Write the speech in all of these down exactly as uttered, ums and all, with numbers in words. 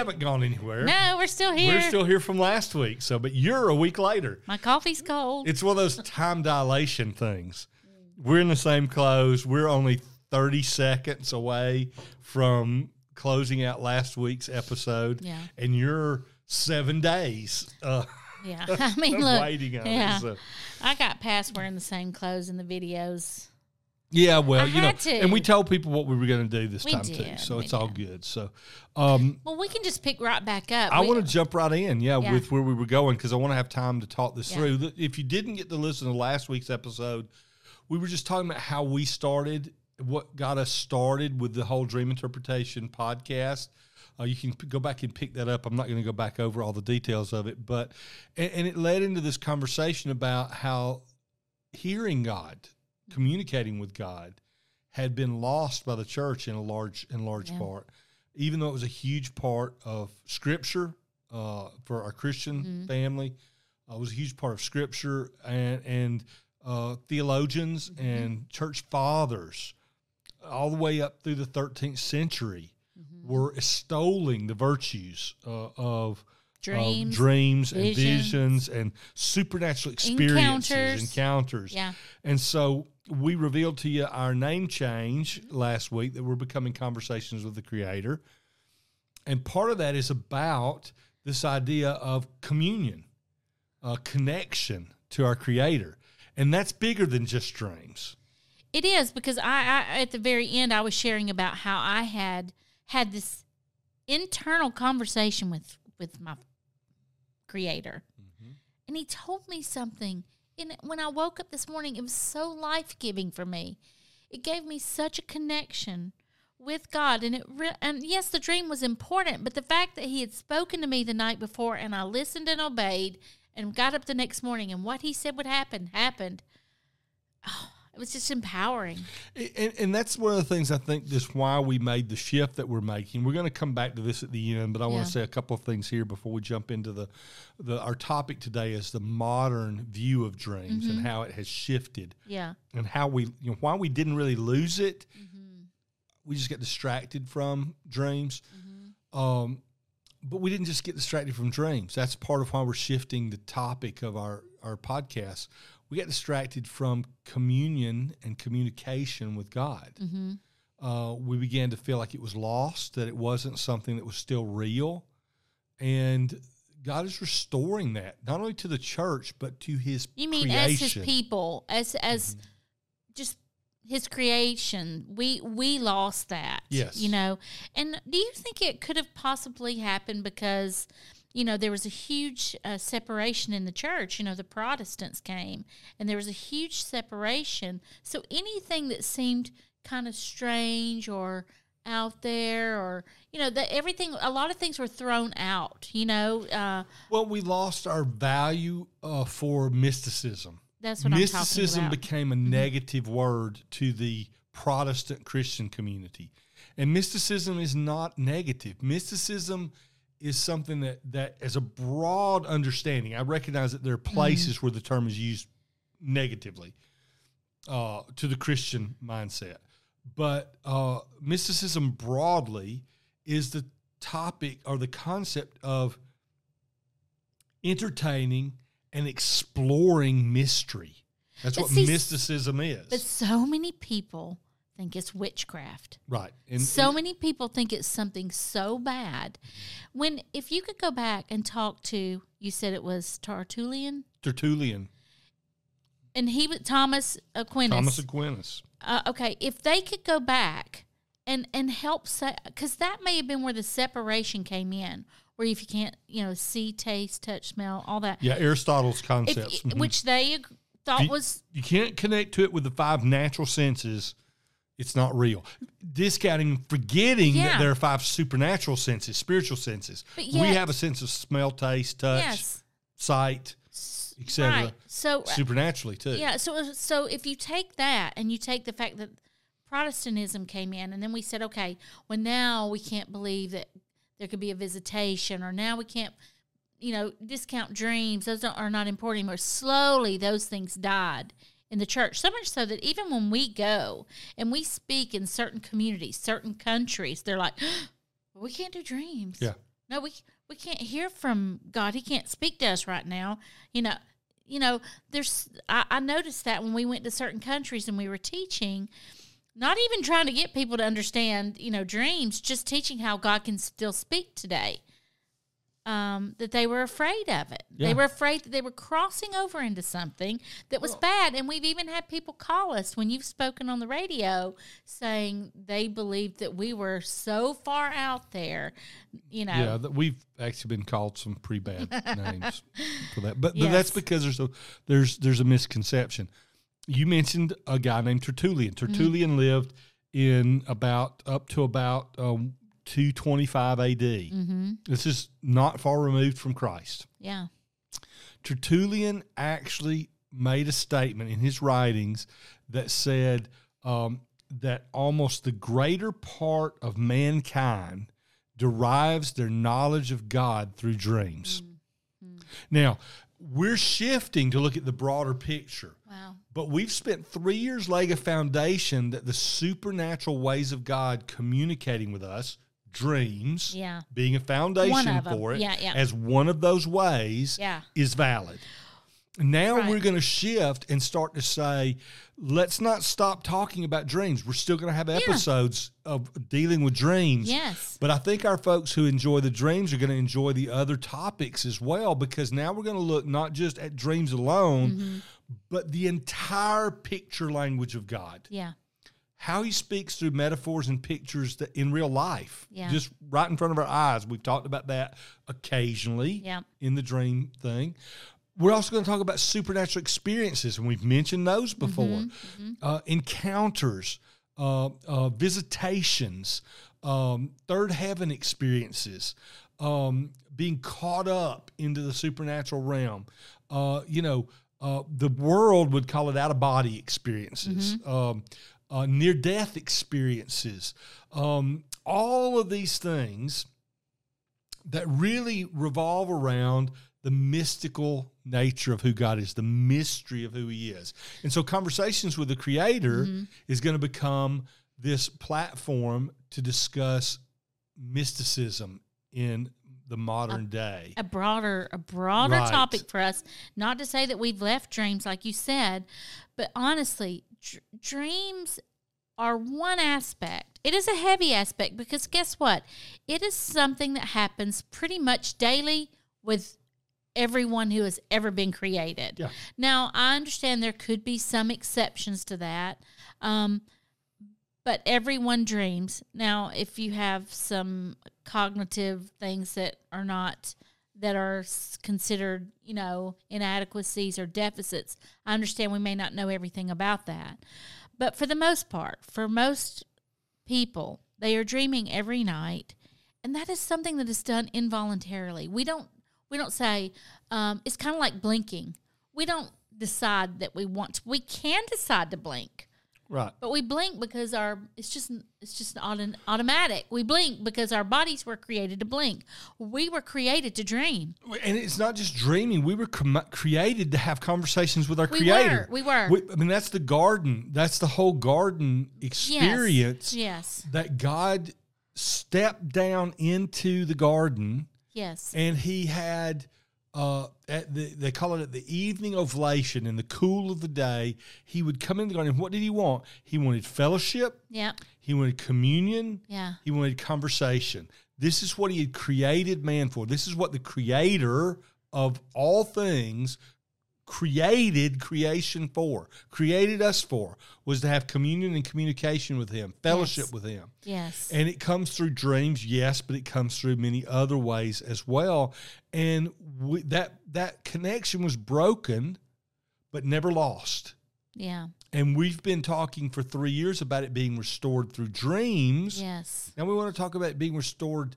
haven't gone anywhere. No, we're still here. We're still here from last week. So, but you're a week later. My coffee's cold. It's one of those time dilation things. We're in the same clothes. We're only thirty seconds away from closing out last week's episode. Yeah. And you're seven days uh, yeah. I mean, look, waiting on yeah. it. So. I got past wearing the same clothes in the videos. Yeah, well, I you know, to. and we told people what we were going to do this we time, did. too, so we it's did. all good. So, um, Well, we can just pick right back up. I want to jump right in, yeah, yeah, with where we were going, because I want to have time to talk this yeah. through. If you didn't get to listen to last week's episode, we were just talking about how we started, what got us started with the whole Dream Interpretation podcast. Uh, you can p- go back and pick that up. I'm not going to go back over all the details of it, but and, and it led into this conversation about how hearing God, communicating with God, had been lost by the church in a large in large yeah. part, even though it was a huge part of Scripture uh, for our Christian mm-hmm. family. Uh, it was a huge part of Scripture, and and uh, theologians mm-hmm. and church fathers, all the way up through the thirteenth century, mm-hmm. were extolling the virtues uh, of Dreams, uh, dreams visions. and visions and supernatural experiences, encounters. encounters. Yeah. And so we revealed to you our name change last week, that we're becoming Conversations with the Creator. And part of that is about this idea of communion, uh, connection to our Creator. And that's bigger than just dreams. It is, because I, I at the very end, I was sharing about how I had had this internal conversation with with my Creator. Mm-hmm. And he told me something. And when I woke up this morning, it was so life-giving for me. It gave me such a connection with God. And it re- and yes, the dream was important, but the fact that he had spoken to me the night before and I listened and obeyed and got up the next morning and what he said would happen happened, oh, it was just empowering. And, and that's one of the things I think that's why we made the shift that we're making. We're going to come back to this at the end, but I yeah. want to say a couple of things here before we jump into the, the our topic today is the modern view of dreams mm-hmm. and how it has shifted. Yeah. And how we, you know, why we didn't really lose it. Mm-hmm. We just got distracted from dreams. Mm-hmm. Um, but we didn't just get distracted from dreams. That's part of why we're shifting the topic of our, our podcast. We got distracted from communion and communication with God. Mm-hmm. Uh, we began to feel like it was lost, that it wasn't something that was still real. And God is restoring that, not only to the church, but to his creation. You mean creation. As his people, as as mm-hmm. just his creation. We, we lost that, yes. you know. And do you think it could have possibly happened because... You know, there was a huge uh, separation in the church. You know, the Protestants came, and there was a huge separation. So anything that seemed kind of strange or out there, or, you know, the, everything, a lot of things were thrown out, you know. Uh, well, we lost our value uh, for mysticism. That's what mysticism I'm talking about. Mysticism became a mm-hmm. negative word to the Protestant Christian community. And mysticism is not negative. Mysticism is something that, that as a broad understanding, I recognize that there are places mm-hmm. where the term is used negatively uh, to the Christian mindset. But uh, mysticism broadly is the topic or the concept of entertaining and exploring mystery. That's but what see, mysticism is. But so many people... think it's witchcraft. Right. And, so and, many people think it's something so bad. When, if you could go back and talk to, you said it was Tertullian? Tertullian. And he was Thomas Aquinas. Thomas Aquinas. Uh, okay, if they could go back and, and help, because that may have been where the separation came in, where if you can't, you know, see, taste, touch, smell, all that. Yeah, Aristotle's concepts. If, mm-hmm. Which they thought you, was... You can't connect to it with the five natural senses... It's not real. Discounting, forgetting yeah. that there are five supernatural senses, spiritual senses. Yet, we have a sense of smell, taste, touch, yes. sight, et cetera. Right. So, supernaturally, too. Yeah, so so if you take that and you take the fact that Protestantism came in, and then we said, okay, well, now we can't believe that there could be a visitation, or now we can't, you know, discount dreams. Those don't, are not important anymore. Slowly, those things died in the church, so much so that even when we go and we speak in certain communities, certain countries, they're like, oh, we can't do dreams. Yeah. No, we we can't hear from God. He can't speak to us right now. You know, you know. There's I, I noticed that when we went to certain countries and we were teaching, not even trying to get people to understand, you know, dreams, just teaching how God can still speak today. Um, that they were afraid of it. Yeah. They were afraid that they were crossing over into something that was well, bad. And we've even had people call us when you've spoken on the radio saying they believed that we were so far out there, you know. Yeah, that we've actually been called some pretty bad names for that. But, yes. but that's because there's a, there's, there's a misconception. You mentioned a guy named Tertullian. Tertullian mm-hmm. lived in about up to about um, two twenty-five A D Mm-hmm. This is not far removed from Christ. Yeah. Tertullian actually made a statement in his writings that said um, that almost the greater part of mankind derives their knowledge of God through dreams. Mm-hmm. Now, we're shifting to look at the broader picture. Wow. But we've spent three years laying a foundation that the supernatural ways of God communicating with us, dreams, yeah. being a foundation for it, yeah, yeah. as one of those ways yeah. is valid. Now right. we're going to shift and start to say, let's not stop talking about dreams. We're still going to have episodes yeah. of dealing with dreams. Yes. But I think our folks who enjoy the dreams are going to enjoy the other topics as well, because now we're going to look not just at dreams alone, mm-hmm. but the entire picture language of God. Yeah. How he speaks through metaphors and pictures that in real life, yeah. just right in front of our eyes. We've talked about that occasionally yeah. in the dream thing. We're also going to talk about supernatural experiences, and we've mentioned those before. Mm-hmm, mm-hmm. Uh, encounters, uh, uh, visitations, um, third heaven experiences, um, being caught up into the supernatural realm. Uh, you know, uh, the world would call it out-of-body experiences, mm-hmm. um, uh, near-death experiences, um, all of these things that really revolve around the mystical nature of who God is, the mystery of who he is. And so Conversations with the Creator mm-hmm. is going to become this platform to discuss mysticism in the modern a, day. A broader, a broader right. topic for us. Not to say that we've left dreams, like you said, but honestly, dr- dreams are one aspect. It is a heavy aspect because guess what? It is something that happens pretty much daily with everyone who has ever been created. Yeah. Now, I understand there could be some exceptions to that, um, but everyone dreams. Now, if you have some cognitive things that are not, that are considered, you know, inadequacies or deficits, I understand we may not know everything about that. But for the most part, for most people, they are dreaming every night, and that is something that is done involuntarily. We don't We don't say, um, it's kind of like blinking. We don't decide that we want to. We can decide to blink. Right. But we blink because our, it's just it's just auto, automatic. We blink because our bodies were created to blink. We were created to dream. And it's not just dreaming. We were com- created to have conversations with our we Creator. Were, we were. We, I mean, that's the garden. That's the whole garden experience. Yes. yes. That God stepped down into the garden. Yes. And he had, uh, at the, they call it at the evening oblation, in the cool of the day, he would come in the garden. What did he want? He wanted fellowship. Yeah. He wanted communion. Yeah. He wanted conversation. This is what he had created man for. This is what the Creator of all things created creation for, created us for, was to have communion and communication with him, fellowship yes. with him. Yes. And it comes through dreams, yes, but it comes through many other ways as well. And we, that that connection was broken, but never lost. Yeah. And we've been talking for three years about it being restored through dreams. Yes. Now we want to talk about it being restored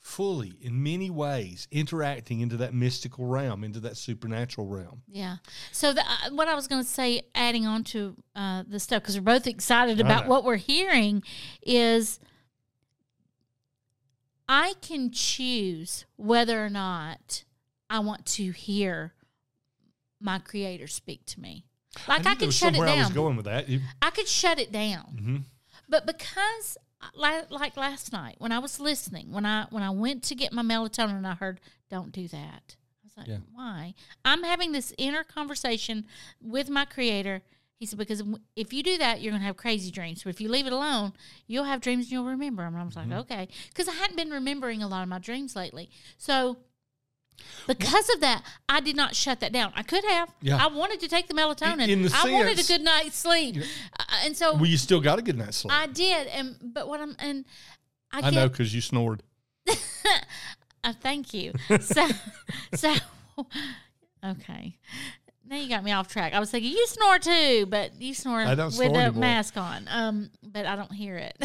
fully, in many ways, interacting into that mystical realm, into that supernatural realm. Yeah. So the, uh, what I was going to say, adding on to uh, the stuff, because we're both excited about what we're hearing, is I can choose whether or not I want to hear my Creator speak to me. Like I, I could shut it down. I was going with that. You... I could shut it down. Mm-hmm. But because, like last night, when I was listening, when I when I went to get my melatonin, I heard, don't do that. I was like, yeah. Why? I'm having this inner conversation with my Creator. He said, because if you do that, you're going to have crazy dreams. But if you leave it alone, you'll have dreams and you'll remember them. And I was mm-hmm. like, okay. Because I hadn't been remembering a lot of my dreams lately. So because well, of that, I did not shut that down. I could have. Yeah. I wanted to take the melatonin. In the I sense, wanted a good night's sleep. Yeah. Uh, and so, well, you still got a good night's sleep. I did. And But what I'm – and I, I know because you snored. uh, thank you. So, so okay. Now you got me off track. I was thinking, you snore too, but you snore I don't with snore a anymore. Mask on. Um, but I don't hear it.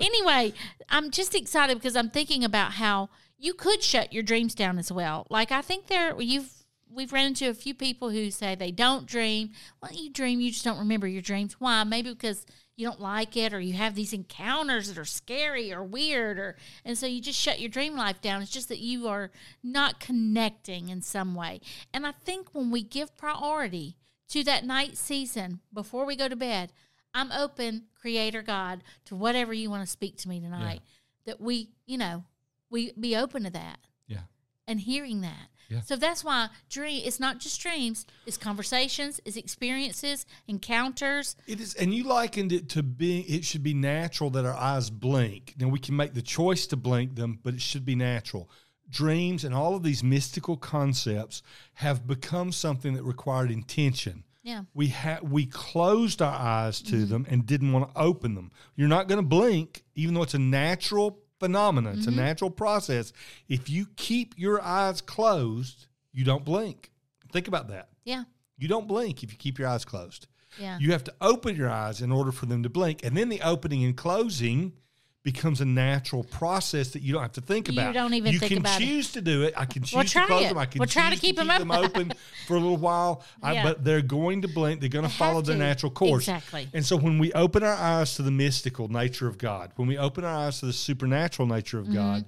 Anyway, I'm just excited because I'm thinking about how you could shut your dreams down as well. Like I think there, you've we've run into a few people who say they don't dream. Well, you dream, you just don't remember your dreams. Why? Maybe because you don't like it, or you have these encounters that are scary or weird, or and so you just shut your dream life down. It's just that you are not connecting in some way. And I think when we give priority to that night season before we go to bed, I'm open, Creator God, to whatever you want to speak to me tonight. Yeah. That we, you know, we be open to that. Yeah. And hearing that. Yeah. So that's why dream. It's not just dreams. It's conversations. It's experiences, encounters. It is, and you likened it to being. It should be natural that our eyes blink. Now we can make the choice to blink them, but it should be natural. Dreams and all of these mystical concepts have become something that required intention. Yeah, we had we closed our eyes to mm-hmm. them and didn't want to open them. You're not going to blink, even though it's a natural phenomenon. It's mm-hmm. a natural process. If you keep your eyes closed, you don't blink. Think about that. Yeah. You don't blink if you keep your eyes closed. Yeah. You have to open your eyes in order for them to blink. And then the opening and closing becomes a natural process that you don't have to think about. You don't even you think about it. You can choose to do it. I can choose we'll to close it. them. I can we'll choose try to keep, to keep them, them open for a little while. I, yeah. But they're going to blink. They're going to follow their to. natural course. Exactly. And so when we open our eyes to the mystical nature of God, when we open our eyes to the supernatural nature of mm-hmm. God,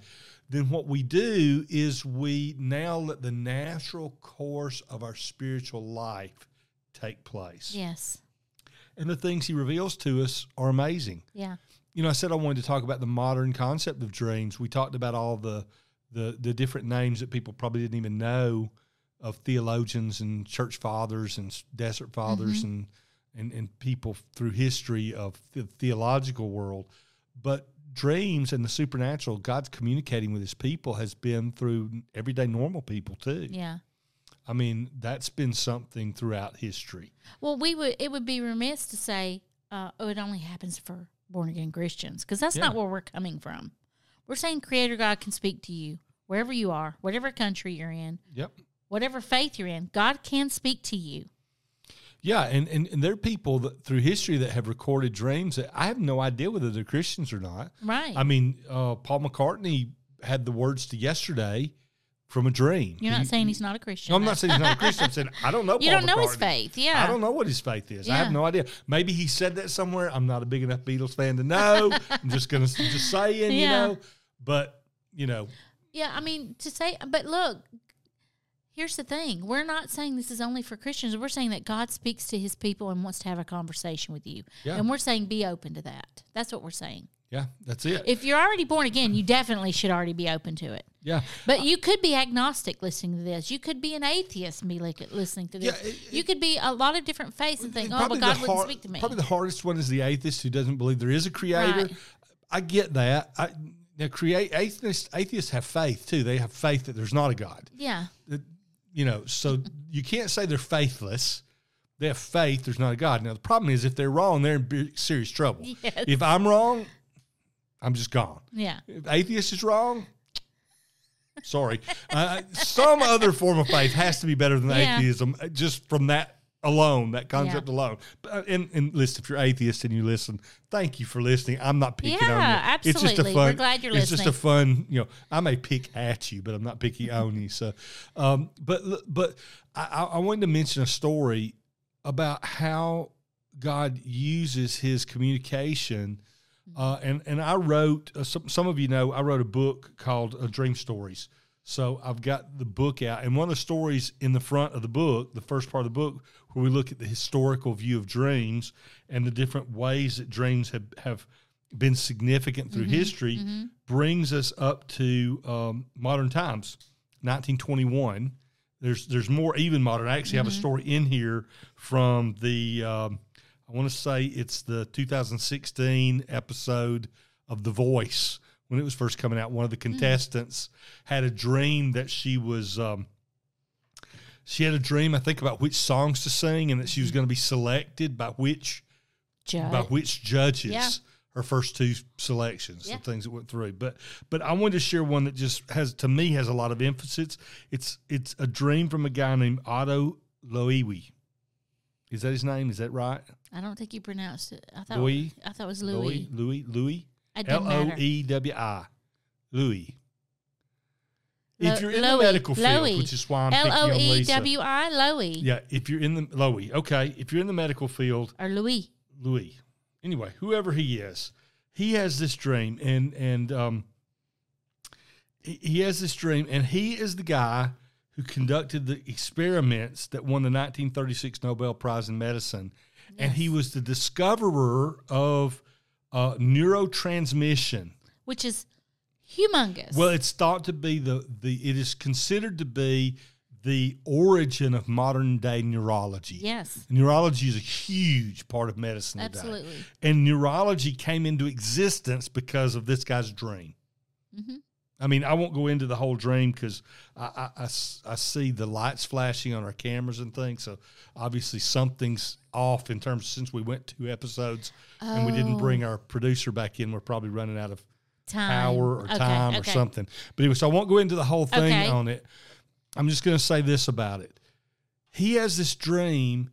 then what we do is we now let the natural course of our spiritual life take place. Yes. And the things he reveals to us are amazing. Yeah. You know, I said I wanted to talk about the modern concept of dreams. We talked about all the, the the different names that people probably didn't even know of theologians and church fathers and desert fathers mm-hmm. and, and, and people through history of the theological world. But dreams and the supernatural, God's communicating with his people, has been through everyday normal people too. Yeah. I mean, that's been something throughout history. Well, we would it would be remiss to say, uh, oh, it only happens for born-again Christians, because that's yeah. not where we're coming from. We're saying Creator God can speak to you wherever you are, whatever country you're in, yep. whatever faith you're in, God can speak to you. Yeah, and, and, and there are people that, through history that have recorded dreams that I have no idea whether they're Christians or not. Right. I mean, uh, Paul McCartney had the words to Yesterday from a dream. You're not he, saying he's not a Christian. No, I'm not saying he's not a Christian. I'm saying I don't know Paul McCartney. You don't know his faith, yeah. I don't know what his faith is. Yeah. I have no idea. Maybe he said that somewhere. I'm not a big enough Beatles fan to know. I'm just going to just saying, yeah. you know. But, you know. Yeah, I mean, to say, but look, here's the thing. We're not saying this is only for Christians. We're saying that God speaks to his people and wants to have a conversation with you. Yeah. And we're saying be open to that. That's what we're saying. Yeah, that's it. If you're already born again, you definitely should already be open to it. Yeah. But you could be agnostic listening to this. You could be an atheist and be listening to this. Yeah, it, you could be a lot of different faiths and think, oh, but God hard, wouldn't speak to me. Probably the hardest one is the atheist who doesn't believe there is a creator. Right. I get that. I, now, create, atheists, atheists have faith, too. They have faith that there's not a God. Yeah. You know, so you can't say they're faithless. They have faith there's not a God. Now, the problem is if they're wrong, they're in serious trouble. Yes. If I'm wrong, I'm just gone. Yeah. If atheist is wrong, sorry. Uh, some other form of faith has to be better than yeah. atheism just from that alone, that concept yeah. alone. But, and, and listen, if you're atheist and you listen, thank you for listening. I'm not picking yeah, on you. Yeah, absolutely. It's just a fun, We're glad you're it's listening. It's just a fun, you know, I may pick at you, but I'm not picking on you. So, um, but, but I, I wanted to mention a story about how God uses his communication. Uh, and, and I wrote, uh, some, some of you know, I wrote a book called uh, Dream Stories. So I've got the book out, and one of the stories in the front of the book, the first part of the book, where we look at the historical view of dreams and the different ways that dreams have, have been significant through mm-hmm, history, mm-hmm. brings us up to um, modern times, nineteen twenty-one. There's there's more even modern. I actually mm-hmm. have a story in here from the, um, I want to say it's the two thousand sixteen episode of The Voice. When it was first coming out, one of the contestants mm-hmm. had a dream that she was, um, she had a dream, I think, about which songs to sing and that she was going to be selected by which, Judge. by which judges, yeah. her first two selections, yeah. the things that went through. But, but I wanted to share one that just has, to me, has a lot of emphasis. It's, it's a dream from a guy named Otto Loewi. Is that his name? Is that right? I don't think you pronounced it. I thought, Louis, I thought it was Louis. Louis, Louis, Louis. L O E W I, Loewi. If you're in Loewi. the medical field, Loewi. which is why I'm L O E W I, picking on Lisa. L O E W I, Loewi. Yeah, if you're in the, Loewi, okay. If you're in the medical field. Or Loewi. Loewi. Anyway, whoever he is, he has this dream, and, and um, he, he has this dream, and he is the guy who conducted the experiments that won the nineteen thirty-six Nobel Prize in Medicine, yes. and he was the discoverer of Uh, neurotransmission, which is humongous. Well, it's thought to be the, the it is considered to be the origin of modern day neurology. Yes, neurology is a huge part of medicine today. Absolutely, and neurology came into existence because of this guy's dream. Mm-hmm. I mean, I won't go into the whole dream because I, I, I, I see the lights flashing on our cameras and things. So obviously something's off in terms of since we went two episodes oh. and we didn't bring our producer back in. We're probably running out of time. power or okay, time or okay. something. But anyway, so I won't go into the whole thing okay. on it. I'm just going to say this about it. He has this dream,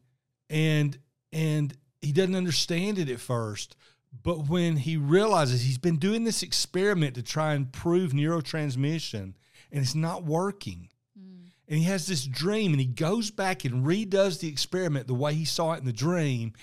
and and he doesn't understand it at first. But when he realizes he's been doing this experiment to try and prove neurotransmission, and it's not working, mm. and he has this dream, and he goes back and redoes the experiment the way he saw it in the dream,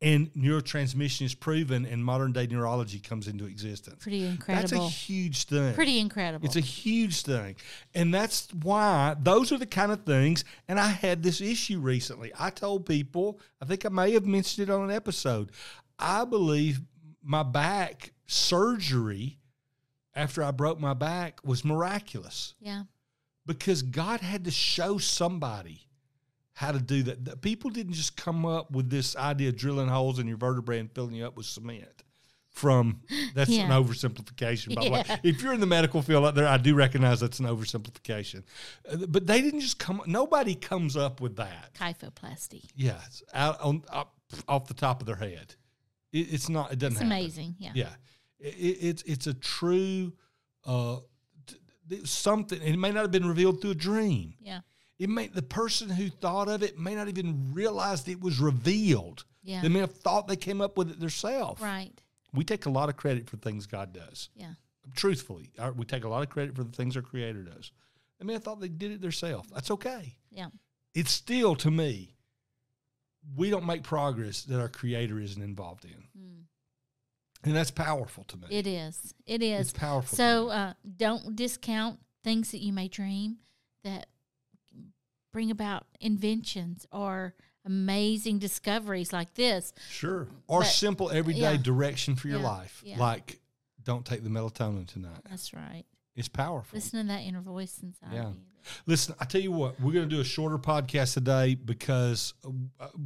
and neurotransmission is proven, and modern-day neurology comes into existence. Pretty incredible. That's a huge thing. Pretty incredible. It's a huge thing. And that's why those are the kind of things, and I had this issue recently. I told people, I think I may have mentioned it on an episode, I believe my back surgery after I broke my back was miraculous. Yeah. Because God had to show somebody how to do that. People didn't just come up with this idea of drilling holes in your vertebrae and filling you up with cement. From that's yeah. an oversimplification, by the yeah. way. If you're in the medical field out there, I do recognize that's an oversimplification. Uh, but they didn't just come, nobody comes up with that. Kyphoplasty. Yeah. It's out on, up, off the top of their head. It's not. It doesn't. It's amazing. Happen. Yeah. Yeah. It, it, it's it's a true uh, t- something. It may not have been revealed through a dream. Yeah. It may the person who thought of it may not even realize it was revealed. Yeah. They may have thought they came up with it themselves. Right. We take a lot of credit for things God does. Yeah. Truthfully, our, we take a lot of credit for the things our Creator does. I mean, I thought they did it themselves. That's okay. Yeah. It's still to me. We don't make progress that our Creator isn't involved in. Mm. And that's powerful to me. It is. It is. It's powerful. So uh, don't discount things that you may dream that bring about inventions or amazing discoveries like this. Sure. Or but, simple everyday yeah. direction for your yeah. life. Yeah. Like, don't take the melatonin tonight. That's right. It's powerful. Listen to that inner voice inside yeah. you. Listen, I tell you what, we're going to do a shorter podcast today because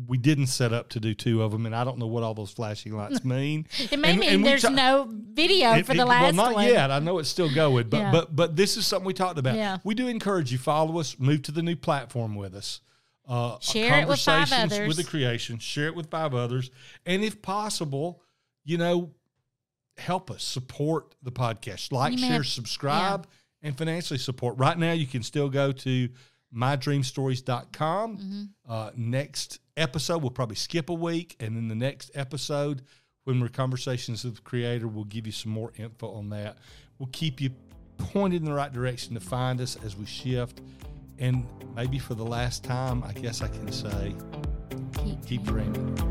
we didn't set up to do two of them, and I don't know what all those flashing lights mean. It may and, mean and there's ta- no video it, for the it, last one. Well, not one. yet. I know it's still going, but yeah. but but this is something we talked about. Yeah. We do encourage you, follow us, move to the new platform with us. Uh, Share it with five others. With the creation. Share it with five others. And if possible, you know, help us, support the podcast. Like, share, have, subscribe. Yeah. And financially support. Right now, you can still go to my dream stories dot com. Mm-hmm. Uh, next episode, we'll probably skip a week. And then the next episode, when we're Conversations with the Creator, we'll give you some more info on that. We'll keep you pointed in the right direction to find us as we shift. And maybe for the last time, I guess I can say, keep, keep dreaming.